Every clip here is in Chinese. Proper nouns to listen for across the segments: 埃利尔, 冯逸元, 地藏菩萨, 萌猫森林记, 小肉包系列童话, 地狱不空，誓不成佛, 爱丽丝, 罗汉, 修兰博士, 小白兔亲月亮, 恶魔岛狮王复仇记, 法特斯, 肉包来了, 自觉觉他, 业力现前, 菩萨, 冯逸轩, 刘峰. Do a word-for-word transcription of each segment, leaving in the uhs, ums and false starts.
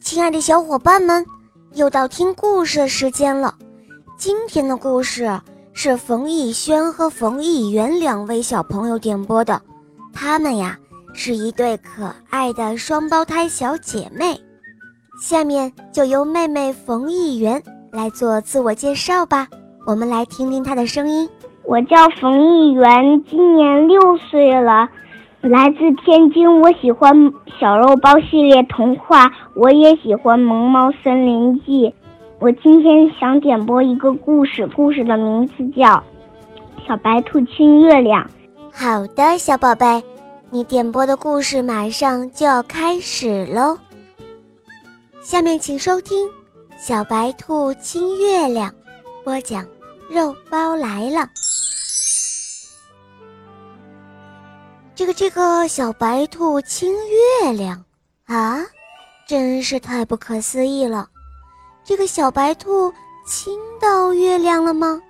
亲爱的小伙伴们，又到听故事时间了。今天的故事是冯逸轩和冯逸元两位小朋友点播的，他们呀是一对可爱的双胞胎小姐妹。下面就由妹妹冯逸元来做自我介绍吧，我们来听听她的声音。我叫冯逸元，今年六岁了，来自天津。我喜欢小肉包系列童话，我也喜欢《萌猫森林记》。我今天想点播一个故事，故事的名字叫《小白兔亲月亮》。好的，小宝贝，你点播的故事马上就要开始喽。下面请收听《小白兔亲月亮》，播讲肉包来了。这个这个小白兔亲月亮啊，真是太不可思议了。这个小白兔亲到月亮了吗？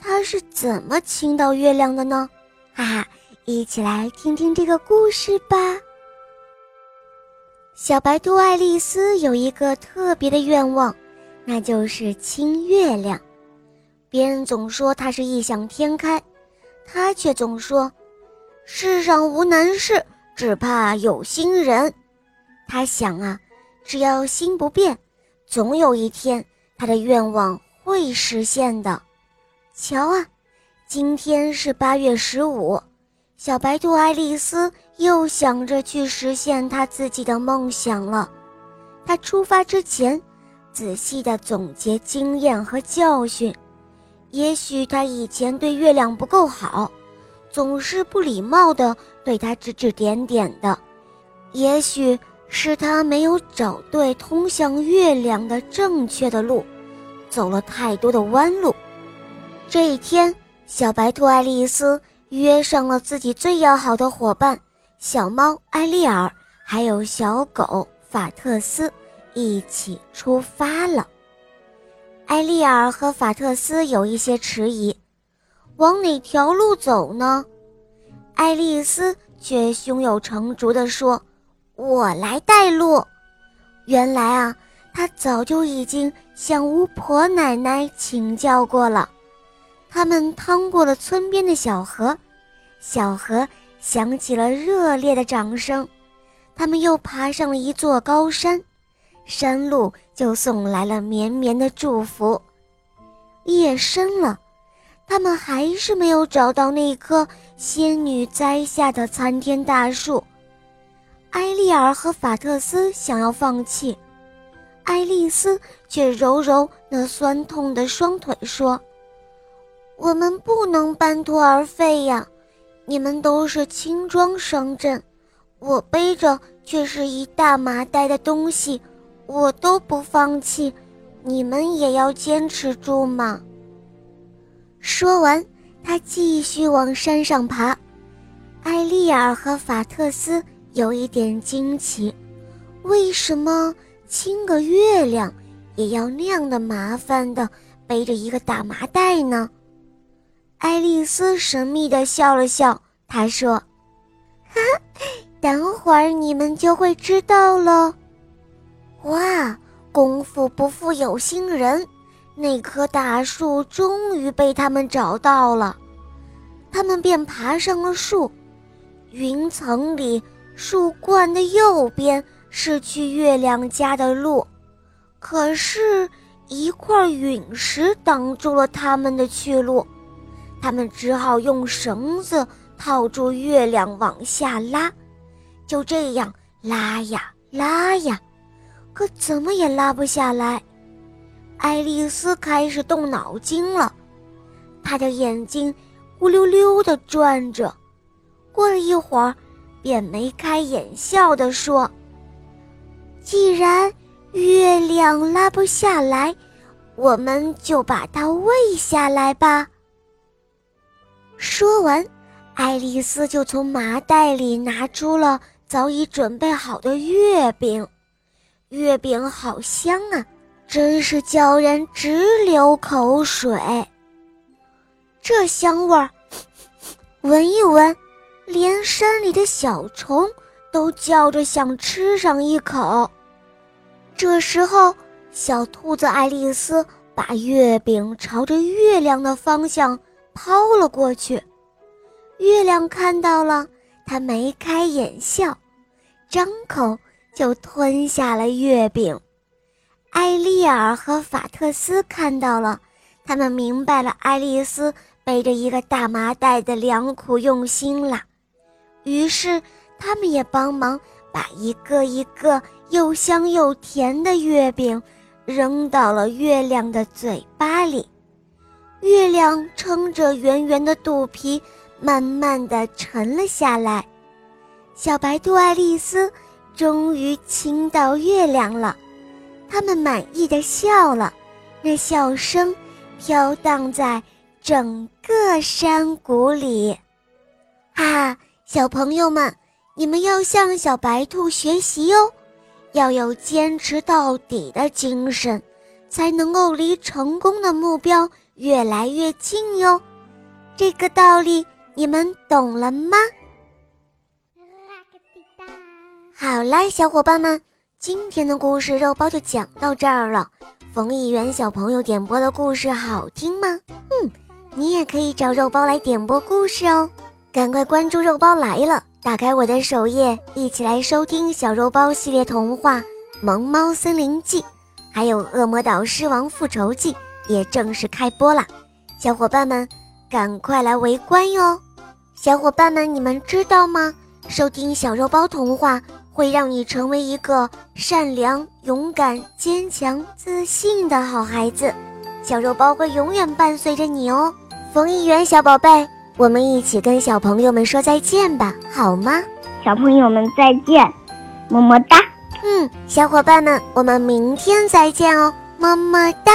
它是怎么亲到月亮的呢？哈哈，一起来听听这个故事吧。小白兔爱丽丝有一个特别的愿望，那就是亲月亮。别人总说它是异想天开，它却总说世上无难事，只怕有心人。他想啊，只要心不变，总有一天他的愿望会实现的。瞧啊，今天是八月十五，小白兔爱丽丝又想着去实现她自己的梦想了。她出发之前仔细地总结经验和教训，也许她以前对月亮不够好，总是不礼貌地对他指指点点的，也许是他没有找对通向月亮的正确的路，走了太多的弯路。这一天，小白兔爱丽丝约上了自己最要好的伙伴小猫埃利尔，还有小狗法特斯，一起出发了。埃利尔和法特斯有一些迟疑，往哪条路走呢？爱丽丝却胸有成竹地说，我来带路。原来啊，她早就已经向巫婆奶奶请教过了。他们趟过了村边的小河，小河响起了热烈的掌声。他们又爬上了一座高山，山路就送来了绵绵的祝福。夜深了，他们还是没有找到那棵仙女栽下的参天大树。埃利尔和法特斯想要放弃，爱丽丝却揉揉那酸痛的双腿说，我们不能半途而废呀，你们都是轻装上阵，我背着却是一大麻袋的东西，我都不放弃，你们也要坚持住嘛。说完，他继续往山上爬。艾丽尔和法特斯有一点惊奇，为什么亲个月亮也要那样的麻烦的背着一个大麻袋呢？爱丽丝神秘地笑了笑，她说，哈哈，等会儿你们就会知道了。哇，功夫不负有心人，那棵大树终于被他们找到了。他们便爬上了树，云层里树冠的右边是去月亮家的路，可是一块陨石挡住了他们的去路，他们只好用绳子套住月亮往下拉。就这样拉呀拉呀，可怎么也拉不下来。爱丽丝开始动脑筋了，她的眼睛咕溜溜地转着，过了一会儿便眉开眼笑地说，既然月亮拉不下来，我们就把它喂下来吧。说完，爱丽丝就从麻袋里拿出了早已准备好的月饼。月饼好香啊，真是叫人直流口水。这香味儿，闻一闻，连山里的小虫都叫着想吃上一口。这时候，小兔子爱丽丝把月饼朝着月亮的方向抛了过去。月亮看到了，它眉开眼笑，张口就吞下了月饼。艾丽尔和法特斯看到了，他们明白了爱丽丝背着一个大麻袋的良苦用心了，于是他们也帮忙把一个一个又香又甜的月饼扔到了月亮的嘴巴里。月亮撑着圆圆的肚皮慢慢地沉了下来，小白兔爱丽丝终于亲到月亮了，他们满意地笑了，那笑声飘荡在整个山谷里。啊，小朋友们，你们要向小白兔学习哦，要有坚持到底的精神，才能够离成功的目标越来越近哟。这个道理你们懂了吗？好啦，小伙伴们，今天的故事肉包就讲到这儿了。冯一元小朋友点播的故事好听吗？嗯，你也可以找肉包来点播故事哦。赶快关注肉包来了，打开我的首页，一起来收听小肉包系列童话《萌猫森林记》，还有《恶魔岛狮王复仇记》也正式开播啦！小伙伴们，赶快来围观哟！小伙伴们，你们知道吗？收听小肉包童话会让你成为一个善良、勇敢、坚强、自信的好孩子，小肉包会永远伴随着你哦，冯一元小宝贝。我们一起跟小朋友们说再见吧，好吗？小朋友们再见，么么哒。嗯，小伙伴们，我们明天再见哦，么么哒。